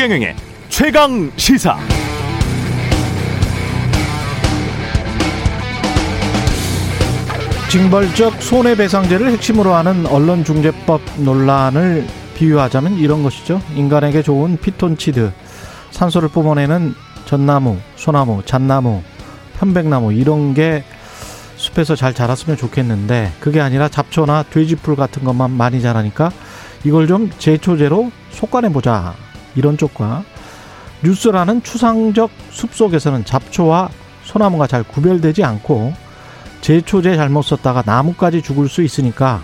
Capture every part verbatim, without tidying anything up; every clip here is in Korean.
최경영의 최강시사. 징벌적 손해배상제를 핵심으로 하는 언론중재법 논란을 비유하자면 이런 것이죠. 인간에게 좋은 피톤치드, 산소를 뿜어내는 전나무, 소나무, 잣나무, 편백나무 이런 게 숲에서 잘 자랐으면 좋겠는데 그게 아니라 잡초나 돼지풀 같은 것만 많이 자라니까 이걸 좀 제초제로 속관해보자, 이런 쪽과 뉴스라는 추상적 숲속에서는 잡초와 소나무가 잘 구별되지 않고 제초제 잘못 썼다가 나무까지 죽을 수 있으니까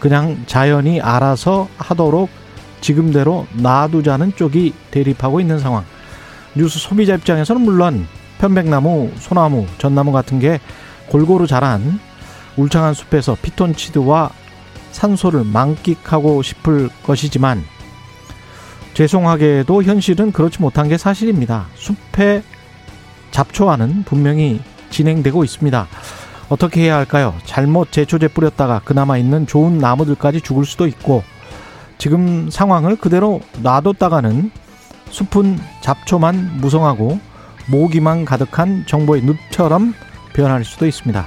그냥 자연이 알아서 하도록 지금대로 놔두자는 쪽이 대립하고 있는 상황. 뉴스 소비자 입장에서는 물론 편백나무, 소나무, 전나무 같은 게 골고루 자란 울창한 숲에서 피톤치드와 산소를 만끽하고 싶을 것이지만 죄송하게도 현실은 그렇지 못한 게 사실입니다. 숲의 잡초화는 분명히 진행되고 있습니다. 어떻게 해야 할까요? 잘못 제초제 뿌렸다가 그나마 있는 좋은 나무들까지 죽을 수도 있고 지금 상황을 그대로 놔뒀다가는 숲은 잡초만 무성하고 모기만 가득한 정보의 늪처럼 변할 수도 있습니다.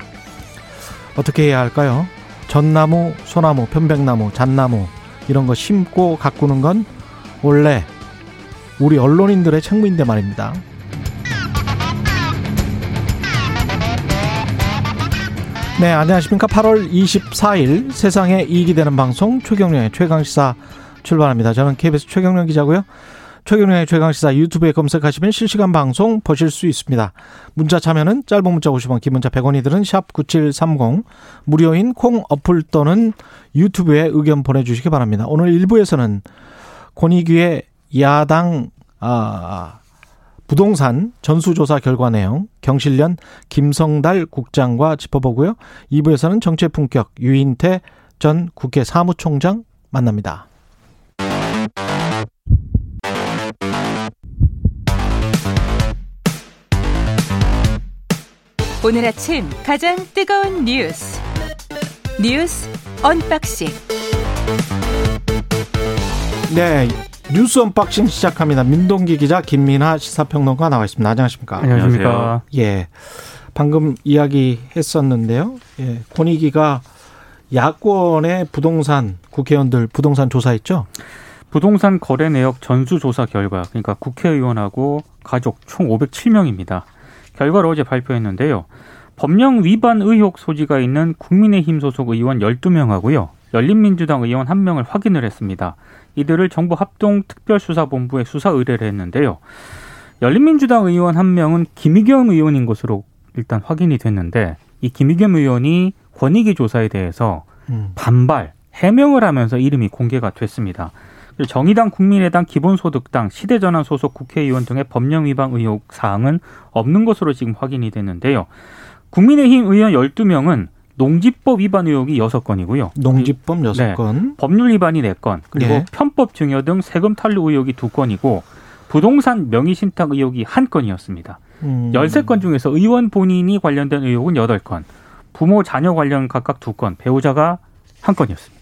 어떻게 해야 할까요? 전나무, 소나무, 편백나무, 잣나무 이런 거 심고 가꾸는 건 원래 우리 언론인들의 책무인데 말입니다. 네, 안녕하십니까. 팔월 이십사일 세상에 이익이 되는 방송 최경련의 최강시사 출발합니다. 저는 케이비에스 최경련 기자고요. 최경련의 최강시사 유튜브에 검색하시면 실시간 방송 보실 수 있습니다. 문자 참여는 짧은 문자 오십 원, 긴 문자 백 원이 드는 샵 구칠삼공, 무료인 콩 어플 또는 유튜브에 의견 보내주시기 바랍니다. 오늘 일 부에서는 권익위의 야당 아, 부동산 전수조사 결과 내용, 경실련 김성달 국장과 짚어보고요. 이 부에서는 정치의 품격 유인태 전 국회 사무총장 만납니다. 오늘 아침 가장 뜨거운 뉴스 뉴스 언박싱. 네, 뉴스 언박싱 시작합니다. 민동기 기자, 김민하 시사평론가 나와 있습니다. 안녕하십니까? 안녕하십니까? 예, 방금 이야기했었는데요. 예, 권익위가 야권의 부동산 국회의원들 부동산 조사했죠? 부동산 거래 내역 전수 조사 결과, 그러니까 국회의원하고 가족 총 오백칠 명입니다. 결과를 어제 발표했는데요. 법령 위반 의혹 소지가 있는 국민의힘 소속 의원 열두 명하고요. 열린민주당 의원 한 명을 확인을 했습니다. 이들을 정부 합동특별수사본부에 수사 의뢰를 했는데요. 열린민주당 의원 한 명은 김의겸 의원인 것으로 일단 확인이 됐는데 이 김의겸 의원이 권익위 조사에 대해서 음. 반발, 해명을 하면서 이름이 공개가 됐습니다. 정의당, 국민의당, 기본소득당, 시대전환 소속 국회의원 등의 법령 위반 의혹 사항은 없는 것으로 지금 확인이 됐는데요. 국민의힘 의원 열두 명은 농지법 위반 의혹이 여섯 건이고요. 농지법 여섯 건. 네, 법률 위반이 네 건. 그리고 네. 편법 증여 등 세금 탈루 의혹이 두 건이고 부동산 명의신탁 의혹이 한 건이었습니다. 음. 열세 건 중에서 의원 본인이 관련된 의혹은 여덟 건. 부모, 자녀 관련 각각 두 건. 배우자가 한 건이었습니다.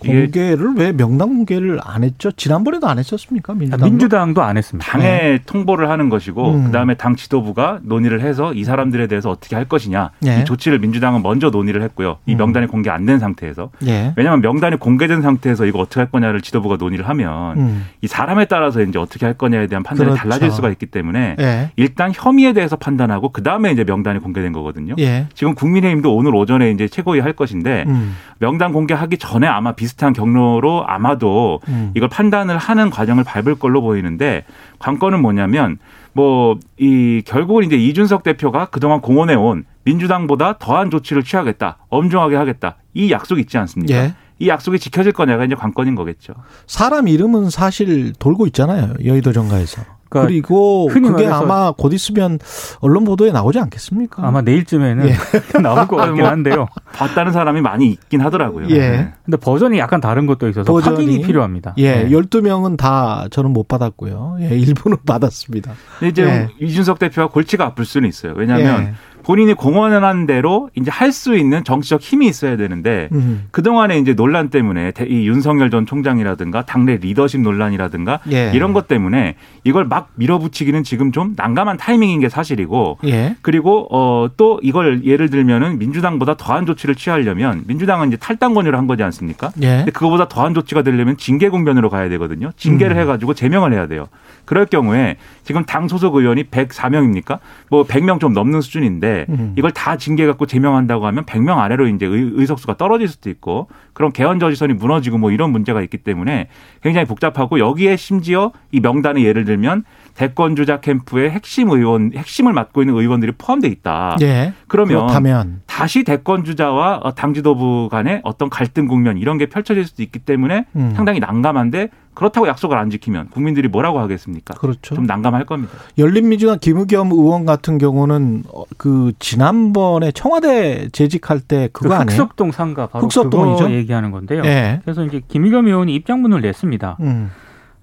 공개를 왜 명단 공개를 안 했죠? 지난번에도 안 했었습니까? 민주당도, 민주당도 안 했습니다. 당에 네. 통보를 하는 것이고 음. 그다음에 당 지도부가 논의를 해서 이 사람들에 대해서 어떻게 할 것이냐. 네. 이 조치를 민주당은 먼저 논의를 했고요. 이 명단이 음. 공개 안 된 상태에서. 네. 왜냐하면 명단이 공개된 상태에서 이거 어떻게 할 거냐를 지도부가 논의를 하면 음. 이 사람에 따라서 이제 어떻게 할 거냐에 대한 판단이 그렇죠. 달라질 수가 있기 때문에 네. 일단 혐의에 대해서 판단하고 그다음에 이제 명단이 공개된 거거든요. 네. 지금 국민의힘도 오늘 오전에 이제 최고위 할 것인데 음. 명단 공개하기 전에 아마 비슷한 경로로 아마도 음. 이걸 판단을 하는 과정을 밟을 걸로 보이는데 관건은 뭐냐면 뭐 이 결국은 이제 이준석 대표가 그동안 공언해 온 민주당보다 더한 조치를 취하겠다, 엄중하게 하겠다 이 약속 있지 않습니까? 예. 이 약속이 지켜질 거냐가 이제 관건인 거겠죠. 사람 이름은 사실 돌고 있잖아요, 여의도 정가에서. 그러니까 그리고 그게 아마 곧 있으면 언론 보도에 나오지 않겠습니까? 아마 내일쯤에는 예. 나올 것 같긴 한데요. 봤다는 사람이 많이 있긴 하더라고요. 예. 네. 근데 버전이 약간 다른 것도 있어서 버전이, 확인이 필요합니다. 예. 네. 열두 명은 다 저는 못 받았고요. 예. 일부는 받았습니다. 근데 이제 예. 이준석 대표가 골치가 아플 수는 있어요. 왜냐하면 예. 본인이 공언한 대로 이제 할 수 있는 정치적 힘이 있어야 되는데 음. 그동안에 이제 논란 때문에 이 윤석열 전 총장이라든가 당내 리더십 논란이라든가 예. 이런 것 때문에 이걸 막 밀어붙이기는 지금 좀 난감한 타이밍인 게 사실이고 예. 그리고 어, 또 이걸 예를 들면은 민주당보다 더한 조치를 취하려면 민주당은 이제 탈당 권유를 한 거지 않습니까? 예. 근데 그거보다 더한 조치가 되려면 징계 공변으로 가야 되거든요. 징계를 음. 해가지고 제명을 해야 돼요. 그럴 경우에 지금 당 소속 의원이 백사 명입니까? 뭐 백 명 좀 넘는 수준인데 음. 이걸 다 징계 갖고 제명한다고 하면 백 명 아래로 이제 의석수가 떨어질 수도 있고 그럼 개헌저지선이 무너지고 뭐 이런 문제가 있기 때문에 굉장히 복잡하고 여기에 심지어 이 명단에 예를 들면 대권 주자 캠프의 핵심 의원, 핵심을 맡고 있는 의원들이 포함되어 있다. 예. 그러면 그렇다면. 다시 대권 주자와 당 지도부 간의 어떤 갈등 국면 이런 게 펼쳐질 수도 있기 때문에 음. 상당히 난감한데 그렇다고 약속을 안 지키면 국민들이 뭐라고 하겠습니까? 그렇죠. 좀 난감할 겁니다. 열린민주당 김의겸 의원 같은 경우는 그 지난번에 청와대 재직할 때 그거 그 아니에요? 흑석동 상가 바로 흑석동이죠? 그거 얘기하는 건데요. 예. 그래서 이제 김의겸 의원이 입장문을 냈습니다. 음.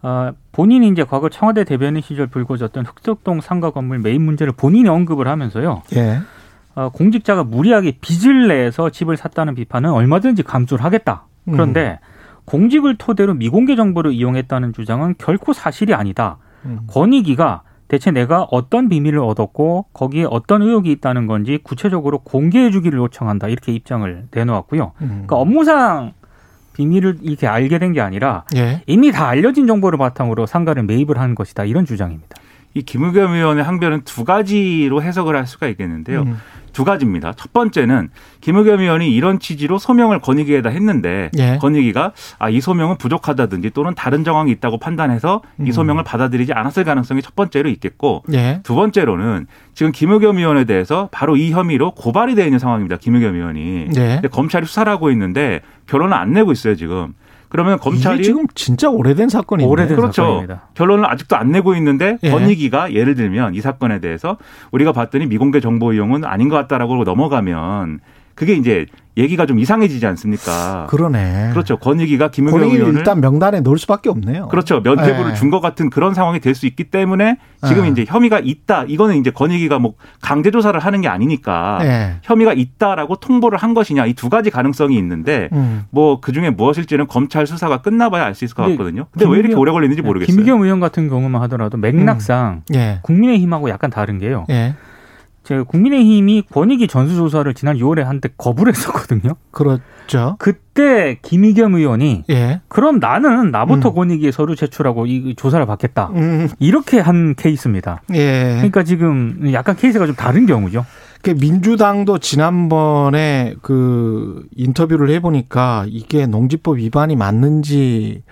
어, 본인이 이제 과거 청와대 대변인 시절 불거졌던 흑석동 상가 건물 매입 문제를 본인이 언급을 하면서요. 예. 어, 공직자가 무리하게 빚을 내서 집을 샀다는 비판은 얼마든지 감수를 하겠다. 그런데 음. 공직을 토대로 미공개 정보를 이용했다는 주장은 결코 사실이 아니다. 음. 권익위가 대체 내가 어떤 비밀을 얻었고 거기에 어떤 의혹이 있다는 건지 구체적으로 공개해 주기를 요청한다. 이렇게 입장을 내놓았고요. 음. 그러니까 업무상 비밀을 이렇게 알게 된 게 아니라 예. 이미 다 알려진 정보를 바탕으로 상가를 매입을 한 것이다. 이런 주장입니다. 이 김의겸 의원의 항변은 두 가지로 해석을 할 수가 있겠는데요. 음. 두 가지입니다. 첫 번째는 김의겸 의원이 이런 취지로 소명을 권익위에다 했는데 예. 권익위가 아, 이 소명은 부족하다든지 또는 다른 정황이 있다고 판단해서 이 소명을 음. 받아들이지 않았을 가능성이 첫 번째로 있겠고 예. 두 번째로는 지금 김의겸 의원에 대해서 바로 이 혐의로 고발이 되어 있는 상황입니다. 김의겸 의원이. 예. 근데 검찰이 수사를 하고 있는데 결론을 안 내고 있어요. 지금. 그러면 검찰이 이게 지금 진짜 오래된 사건이에요. 오래된 그렇죠. 사건입니다. 결론을 아직도 안 내고 있는데 예. 권익위가 예를 들면 이 사건에 대해서 우리가 봤더니 미공개 정보 이용은 아닌 것 같다라고 넘어가면 그게 이제 얘기가 좀 이상해지지 않습니까? 그러네. 그렇죠. 권익위가 김의겸 의원을 일단 명단에 넣을 수밖에 없네요. 그렇죠. 면죄부를 예. 준 것 같은 그런 상황이 될 수 있기 때문에 지금 예. 이제 혐의가 있다. 이거는 이제 권익위가 뭐 강제 조사를 하는 게 아니니까 예. 혐의가 있다라고 통보를 한 것이냐 이 두 가지 가능성이 있는데 음. 뭐 그 중에 무엇일지는 검찰 수사가 끝나봐야 알 수 있을 것 같거든요. 근데 왜 이렇게 오래 걸리는지 모르겠어요. 김의겸 의원 같은 경우만 하더라도 맥락상 음. 예. 국민의힘하고 약간 다른 게요. 예. 제가 국민의힘이 권익위 전수조사를 지난 유월에 한때 거부를 했었거든요. 그렇죠. 그때 김의겸 의원이 예. 그럼 나는 나부터 음. 권익위에 서류 제출하고 이 조사를 받겠다. 음. 이렇게 한 케이스입니다. 예. 그러니까 지금 약간 케이스가 좀 다른 경우죠. 민주당도 지난번에 그 인터뷰를 해보니까 이게 농지법 위반이 맞는지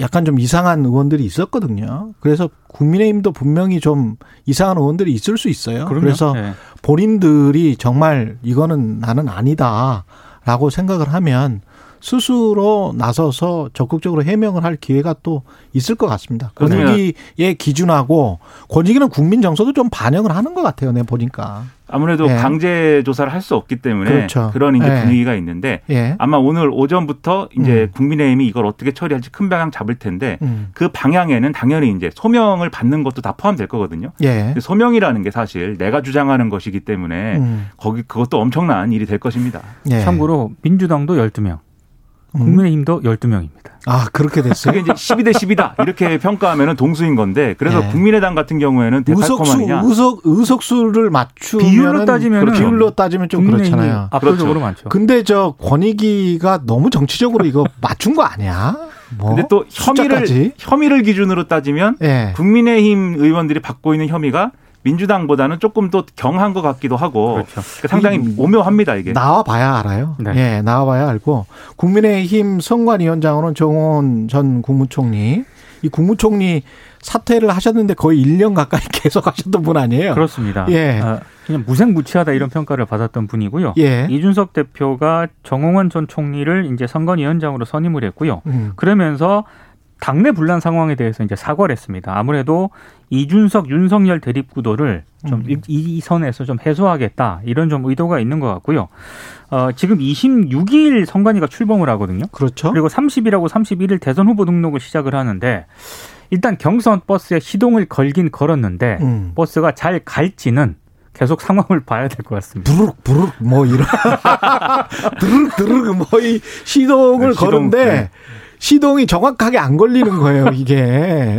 약간 좀 이상한 의원들이 있었거든요. 그래서 국민의힘도 분명히 좀 이상한 의원들이 있을 수 있어요. 그럼요. 그래서 네. 본인들이 정말 이거는 나는 아니다라고 생각을 하면 스스로 나서서 적극적으로 해명을 할 기회가 또 있을 것 같습니다. 권익위의 기준하고 권익위는 국민 정서도 좀 반영을 하는 것 같아요. 내가 보니까. 아무래도 예. 강제 조사를 할 수 없기 때문에 그렇죠. 그런 이제 예. 분위기가 있는데 예. 아마 오늘 오전부터 이제 음. 국민의힘이 이걸 어떻게 처리할지 큰 방향 잡을 텐데 음. 그 방향에는 당연히 이제 소명을 받는 것도 다 포함될 거거든요. 예. 소명이라는 게 사실 내가 주장하는 것이기 때문에 음. 거기 그것도 엄청난 일이 될 것입니다. 예. 참고로 민주당도 열두 명. 국민의힘도 열두 명입니다. 아, 그렇게 됐어요? 그게 이제 십이 대 십이다. 이렇게 평가하면 동수인 건데 그래서 네. 국민의당 같은 경우에는 대팔코만이냐. 의석수, 의석수를 맞추면. 비율로 따지면. 그렇죠. 비율로 따지면 좀 그렇잖아요. 압도적으로 그렇죠. 많죠. 근데 저 권익위가 너무 정치적으로 이거 맞춘 거 아니야? 뭐? 근데 또 혐의를, 숫자까지? 혐의를 기준으로 따지면 네. 국민의힘 의원들이 받고 있는 혐의가 민주당보다는 조금 더 경한 것 같기도 하고 그렇죠. 그러니까 상당히 오묘합니다. 이게. 나와봐야 알아요. 네. 예, 나와봐야 알고 국민의힘 선관위원장으로는 정홍원 전 국무총리. 이 국무총리 사퇴를 하셨는데 거의 일 년 가까이 계속 하셨던 분 아니에요? 그렇습니다. 예. 아, 그냥 무생무취하다 이런 평가를 받았던 분이고요. 예. 이준석 대표가 정홍원 전 총리를 이제 선관위원장으로 선임을 했고요. 음. 그러면서 당내 분란 상황에 대해서 이제 사과를 했습니다. 아무래도 이준석, 윤석열 대립 구도를 좀 음. 이 선에서 좀 해소하겠다 이런 좀 의도가 있는 것 같고요. 어, 지금 이십육 일 선관위가 출범을 하거든요. 그렇죠. 그리고 삼십일하고 삼십일일 대선 후보 등록을 시작을 하는데 일단 경선 버스에 시동을 걸긴 걸었는데 음. 버스가 잘 갈지는 계속 상황을 봐야 될 것 같습니다. 부르륵 부르륵 뭐 이런 드르륵 드르륵 뭐 이 시동을 네, 시동, 거는데 네. 시동이 정확하게 안 걸리는 거예요, 이게.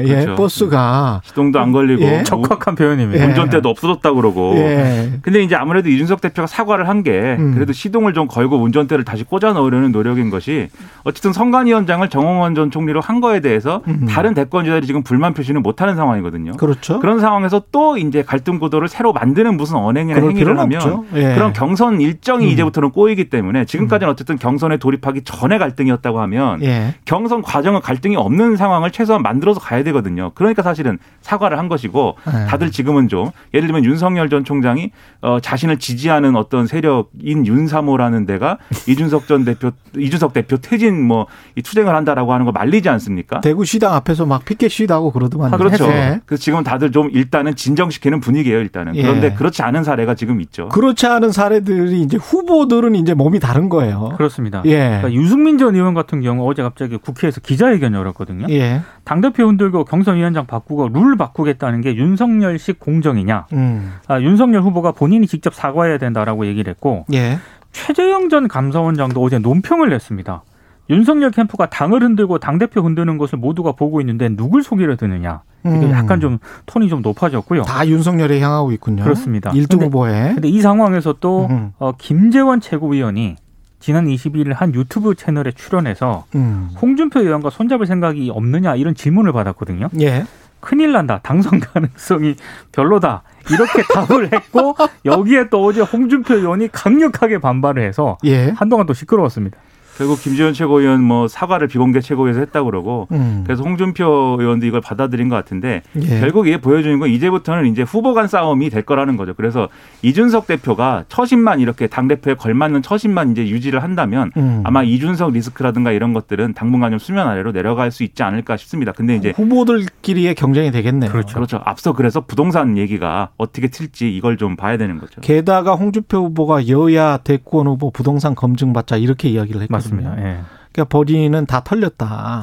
그렇죠. 예, 버스가. 시동도 안 걸리고. 예? 적확한 표현입니다. 예. 운전대도 없어졌다고 그러고. 예. 근데 이제 아무래도 이준석 대표가 사과를 한 게 그래도 음. 시동을 좀 걸고 운전대를 다시 꽂아 넣으려는 노력인 것이 어쨌든 선관위원장을 정홍원 전 총리로 한 거에 대해서 음. 다른 대권주자들이 지금 불만 표시는 못하는 상황이거든요. 그렇죠. 그런 상황에서 또 이제 갈등 구도를 새로 만드는 무슨 언행이나 행위를 하면 예. 그런 경선 일정이 음. 이제부터는 꼬이기 때문에 지금까지는 어쨌든 경선에 돌입하기 전에 갈등이었다고 하면 예. 경선 과정은 갈등이 없는 상황을 최소한 만들어서 가야 되거든요. 그러니까 사실은 사과를 한 것이고 다들 지금은 좀 예를 들면 윤석열 전 총장이 어, 자신을 지지하는 어떤 세력인 윤사모라는 데가 이준석 전 대표 이준석 대표 퇴진 뭐 이 투쟁을 한다라고 하는 거 말리지 않습니까? 대구시당 앞에서 막 피켓 시위하고 그러더만. 아, 그렇죠. 해제. 그래서 지금 다들 좀 일단은 진정시키는 분위기예요, 일단은. 그런데 예. 그렇지 않은 사례가 지금 있죠. 그렇지 않은 사례들이 이제 후보들은 이제 몸이 다른 거예요. 그렇습니다. 예. 그러니까 유승민 전 의원 같은 경우 어제 갑자기 국회에서 기자회견 열었거든요. 예. 당대표 흔들고 경선위원장 바꾸고 룰 바꾸겠다는 게 윤석열식 공정이냐. 음. 아, 윤석열 후보가 본인이 직접 사과해야 된다라고 얘기를 했고 예. 최재형 전 감사원장도 어제 논평을 냈습니다. 윤석열 캠프가 당을 흔들고 당대표 흔드는 것을 모두가 보고 있는데 누굴 속이려 드느냐. 이게 음. 약간 좀 톤이 좀 높아졌고요. 다 윤석열에 향하고 있군요. 그렇습니다. 일등 후보에. 근데 이 상황에서 또 음. 어, 김재원 최고위원이 지난 이십일 일 한 유튜브 채널에 출연해서 음. 홍준표 의원과 손잡을 생각이 없느냐 이런 질문을 받았거든요. 예. 큰일 난다. 당선 가능성이 별로다. 이렇게 답을 했고 여기에 또 어제 홍준표 의원이 강력하게 반발을 해서 예. 한동안 또 시끄러웠습니다. 결국 김재원 최고위원 뭐 사과를 비공개 최고위에서 했다고 그러고 음. 그래서 홍준표 의원도 이걸 받아들인 것 같은데 예. 결국 이게 보여주는 건 이제부터는 이제 후보 간 싸움이 될 거라는 거죠. 그래서 이준석 대표가 처신만 이렇게 당대표에 걸맞는 처신만 이제 유지를 한다면 음. 아마 이준석 리스크라든가 이런 것들은 당분간 좀 수면 아래로 내려갈 수 있지 않을까 싶습니다. 근데 이제 후보들끼리의 경쟁이 되겠네요. 그렇죠. 그렇죠. 앞서 그래서 부동산 얘기가 어떻게 튈지 이걸 좀 봐야 되는 거죠. 게다가 홍준표 후보가 여야 대권 후보 부동산 검증받자 이렇게 이야기를 했죠. 맞습니다. 예. 그러니까 버리는 다 털렸다.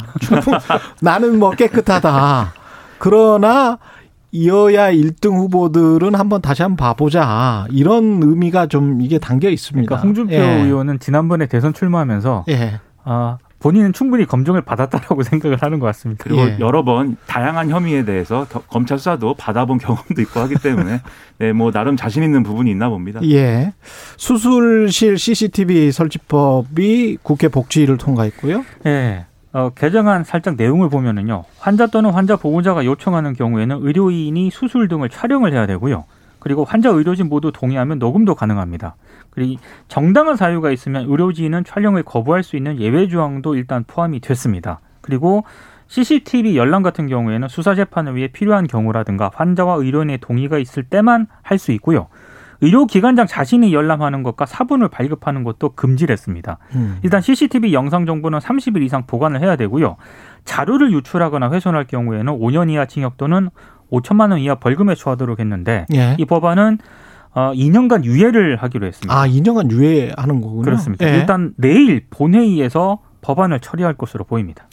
나는 뭐 깨끗하다. 그러나 여야 일 등 후보들은 한번 다시 한번 봐보자. 이런 의미가 좀 이게 담겨 있습니다. 그러니까 홍준표 예. 의원은 지난번에 대선 출마하면서 예. 아, 본인은 충분히 검증을 받았다라고 생각을 하는 것 같습니다. 그리고 예. 여러 번 다양한 혐의에 대해서 겨, 검찰 수사도 받아본 경험도 있고 하기 때문에 네, 뭐 나름 자신 있는 부분이 있나 봅니다. 예, 수술실 씨씨티비 설치법이 국회 복지위를 통과했고요. 예, 어, 개정안 살짝 내용을 보면은요, 환자 또는 환자 보호자가 요청하는 경우에는 의료인이 수술 등을 촬영을 해야 되고요. 그리고 환자 의료진 모두 동의하면 녹음도 가능합니다. 그리고 정당한 사유가 있으면 의료진은 촬영을 거부할 수 있는 예외 조항도 일단 포함이 됐습니다. 그리고 씨씨티비 열람 같은 경우에는 수사 재판을 위해 필요한 경우라든가 환자와 의료인의 동의가 있을 때만 할 수 있고요. 의료기관장 자신이 열람하는 것과 사본을 발급하는 것도 금지를 했습니다. 음. 일단 씨씨티비 영상 정보는 삼십 일 이상 보관을 해야 되고요. 자료를 유출하거나 훼손할 경우에는 오 년 이하 징역 또는 오천만 원 이하 벌금에 처하도록 했는데 예. 이 법안은 이 년간 유예를 하기로 했습니다. 아, 이 년간 유예하는 거군요. 그렇습니다. 예. 일단 내일 본회의에서 법안을 처리할 것으로 보입니다.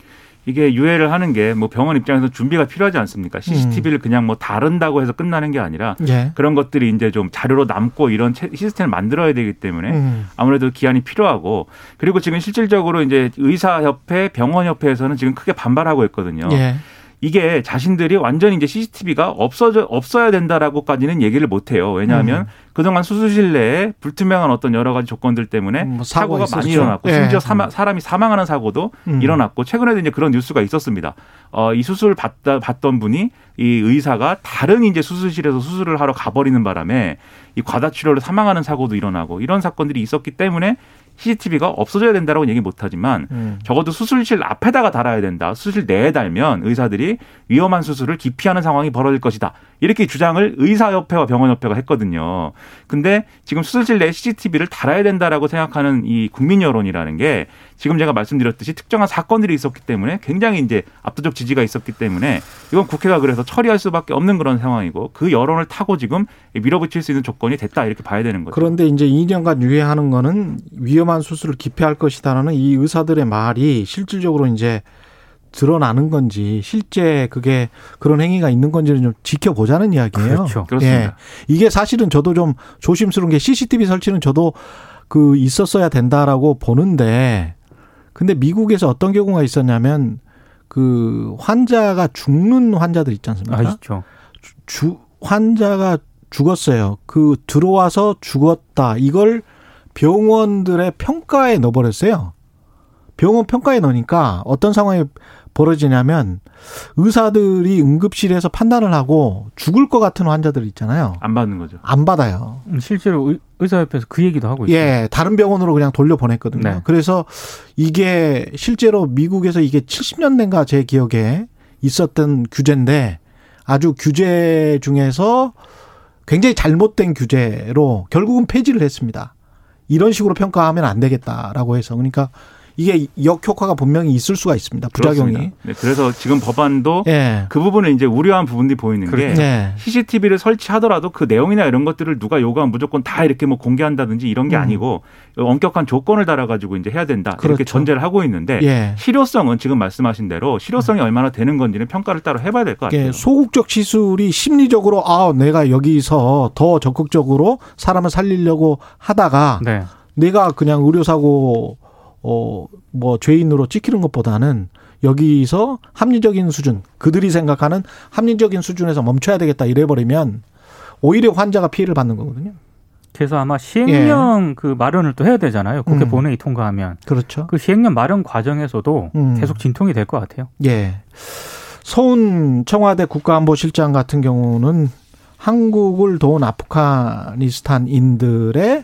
이게 유예를 하는 게 뭐 병원 입장에서 준비가 필요하지 않습니까? 씨씨티비를 그냥 뭐 다른다고 해서 끝나는 게 아니라 예. 그런 것들이 이제 좀 자료로 남고 이런 시스템을 만들어야 되기 때문에 음. 아무래도 기한이 필요하고 그리고 지금 실질적으로 이제 의사협회, 병원협회에서는 지금 크게 반발하고 있거든요. 예. 이게 자신들이 완전히 이제 씨씨티비가 없어져, 없어야 된다라고까지는 얘기를 못 해요. 왜냐하면 음. 그동안 수술실 내에 불투명한 어떤 여러 가지 조건들 때문에 뭐 사고 사고가 있었죠. 많이 일어났고 예. 심지어 사마, 사람이 사망하는 사고도 음. 일어났고 최근에도 이제 그런 뉴스가 있었습니다. 어, 이 수술을 받다, 받던 분이 이 의사가 다른 이제 수술실에서 수술을 하러 가버리는 바람에 이 과다치료로 사망하는 사고도 일어나고 이런 사건들이 있었기 때문에 씨씨티비가 없어져야 된다라고 얘기 못하지만 음. 적어도 수술실 앞에다가 달아야 된다. 수술실 내에 달면 의사들이 위험한 수술을 기피하는 상황이 벌어질 것이다. 이렇게 주장을 의사협회와 병원협회가 했거든요. 근데 지금 수술실 내 씨씨티비를 달아야 된다라고 생각하는 이 국민 여론이라는 게 지금 제가 말씀드렸듯이 특정한 사건들이 있었기 때문에 굉장히 이제 압도적 지지가 있었기 때문에 이건 국회가 그래서 처리할 수밖에 없는 그런 상황이고 그 여론을 타고 지금 밀어붙일 수 있는 조건이 됐다 이렇게 봐야 되는 거죠. 그런데 이제 이 년간 유예하는 거는 위험한 수술을 기피할 것이다라는 이 의사들의 말이 실질적으로 이제 드러나는 건지 실제 그게 그런 행위가 있는 건지를 좀 지켜보자는 이야기예요. 그렇죠. 그렇습니다. 예. 이게 사실은 저도 좀 조심스러운 게 씨씨티비 설치는 저도 그 있었어야 된다라고 보는데, 근데 미국에서 어떤 경우가 있었냐면 그 환자가 죽는 환자들 있지 않습니까? 아, 있죠. 주, 주, 환자가 죽었어요. 그 들어와서 죽었다. 이걸 병원들의 평가에 넣어버렸어요. 병원 평가에 넣으니까 어떤 상황이 벌어지냐면 의사들이 응급실에서 판단을 하고 죽을 것 같은 환자들 있잖아요. 안 받는 거죠. 안 받아요. 실제로 의사협회에서 그 얘기도 하고 있어요. 예, 다른 병원으로 그냥 돌려보냈거든요. 네. 그래서 이게 실제로 미국에서 이게 칠십 년대인가 제 기억에 있었던 규제인데, 아주 규제 중에서 굉장히 잘못된 규제로 결국은 폐지를 했습니다. 이런 식으로 평가하면 안 되겠다라고 해서. 그러니까 이게 역효과가 분명히 있을 수가 있습니다. 부작용이. 네, 그래서 지금 법안도 예. 그 부분을 이제 우려한 부분이 보이는 게 예. 씨씨티비를 설치하더라도 그 내용이나 이런 것들을 누가 요구하면 무조건 다 이렇게 뭐 공개한다든지 이런 게 음. 아니고 엄격한 조건을 달아가지고 이제 해야 된다. 그렇죠. 이렇게 전제를 하고 있는데 예. 실효성은 지금 말씀하신 대로 실효성이 음. 얼마나 되는 건지는 평가를 따로 해봐야 될 것 같아요. 예. 소극적 시술이 심리적으로 아 내가 여기서 더 적극적으로 사람을 살리려고 하다가 네. 내가 그냥 의료사고 어, 뭐, 죄인으로 찍히는 것보다는 여기서 합리적인 수준, 그들이 생각하는 합리적인 수준에서 멈춰야 되겠다 이래버리면 오히려 환자가 피해를 받는 거거든요. 그래서 아마 시행령 예. 그 마련을 또 해야 되잖아요. 국회 음. 본회의 통과하면. 그렇죠. 그 시행령 마련 과정에서도 음. 계속 진통이 될 것 같아요. 예. 서훈 청와대 국가안보실장 같은 경우는 한국을 도운 아프가니스탄인들의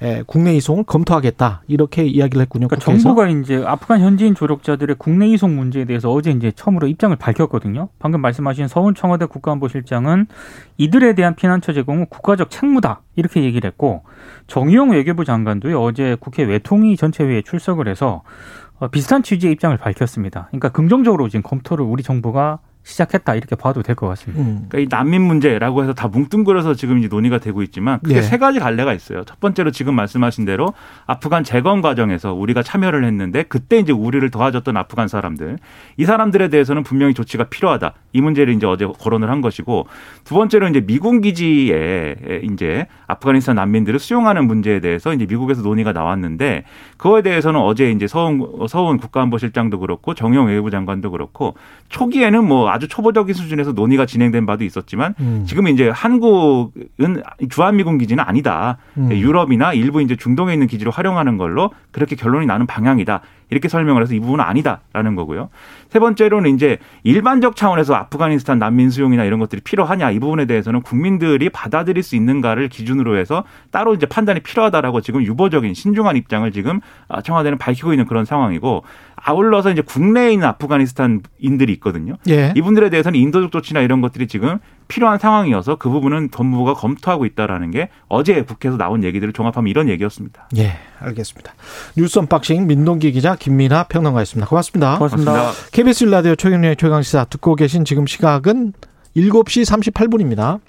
예, 국내 이송을 검토하겠다 이렇게 이야기를 했군요. 그러니까 정부가 이제 아프간 현지인 조력자들의 국내 이송 문제에 대해서 어제 이제 처음으로 입장을 밝혔거든요. 방금 말씀하신 서훈 청와대 국가안보실장은 이들에 대한 피난처 제공은 국가적 책무다 이렇게 얘기를 했고, 정의용 외교부 장관도 어제 국회 외통위 전체회의에 출석을 해서 비슷한 취지의 입장을 밝혔습니다. 그러니까 긍정적으로 지금 검토를 우리 정부가 시작했다 이렇게 봐도 될 것 같습니다. 음. 그러니까 이 난민 문제라고 해서 다 뭉뚱그려서 지금 이제 논의가 되고 있지만 그게 네. 세 가지 갈래가 있어요. 첫 번째로 지금 말씀하신 대로 아프간 재건 과정에서 우리가 참여를 했는데 그때 이제 우리를 도와줬던 아프간 사람들, 이 사람들에 대해서는 분명히 조치가 필요하다. 이 문제를 이제 어제 거론을 한 것이고, 두 번째로 이제 미군 기지에 이제 아프가니스탄 난민들을 수용하는 문제에 대해서 이제 미국에서 논의가 나왔는데, 그거에 대해서는 어제 이제 서훈, 서훈 국가안보실장도 그렇고 정의용 외교부 장관도 그렇고 초기에는 뭐 아주 초보적인 수준에서 논의가 진행된 바도 있었지만 음. 지금 이제 한국은 주한미군 기지는 아니다. 음. 유럽이나 일부 이제 중동에 있는 기지로 활용하는 걸로 그렇게 결론이 나는 방향이다. 이렇게 설명을 해서 이 부분은 아니다라는 거고요. 세 번째로는 이제 일반적 차원에서 아프가니스탄 난민 수용이나 이런 것들이 필요하냐, 이 부분에 대해서는 국민들이 받아들일 수 있는가를 기준으로 해서 따로 이제 판단이 필요하다라고 지금 유보적인 신중한 입장을 지금 청와대는 밝히고 있는 그런 상황이고, 아울러서 이제 국내에 있는 아프가니스탄인들이 있거든요. 예. 이분들에 대해서는 인도적 조치나 이런 것들이 지금 필요한 상황이어서 그 부분은 법무부가 검토하고 있다라는 게 어제 국회에서 나온 얘기들을 종합하면 이런 얘기였습니다. 예, 알겠습니다. 뉴스 언박싱 민동기 기자, 김민하 평론가였습니다. 고맙습니다. 고맙습니다. 고맙습니다. 케이비에스 일 라디오 최경련의 최강시사 듣고 계신 지금 시각은 일곱 시 삼십팔 분입니다.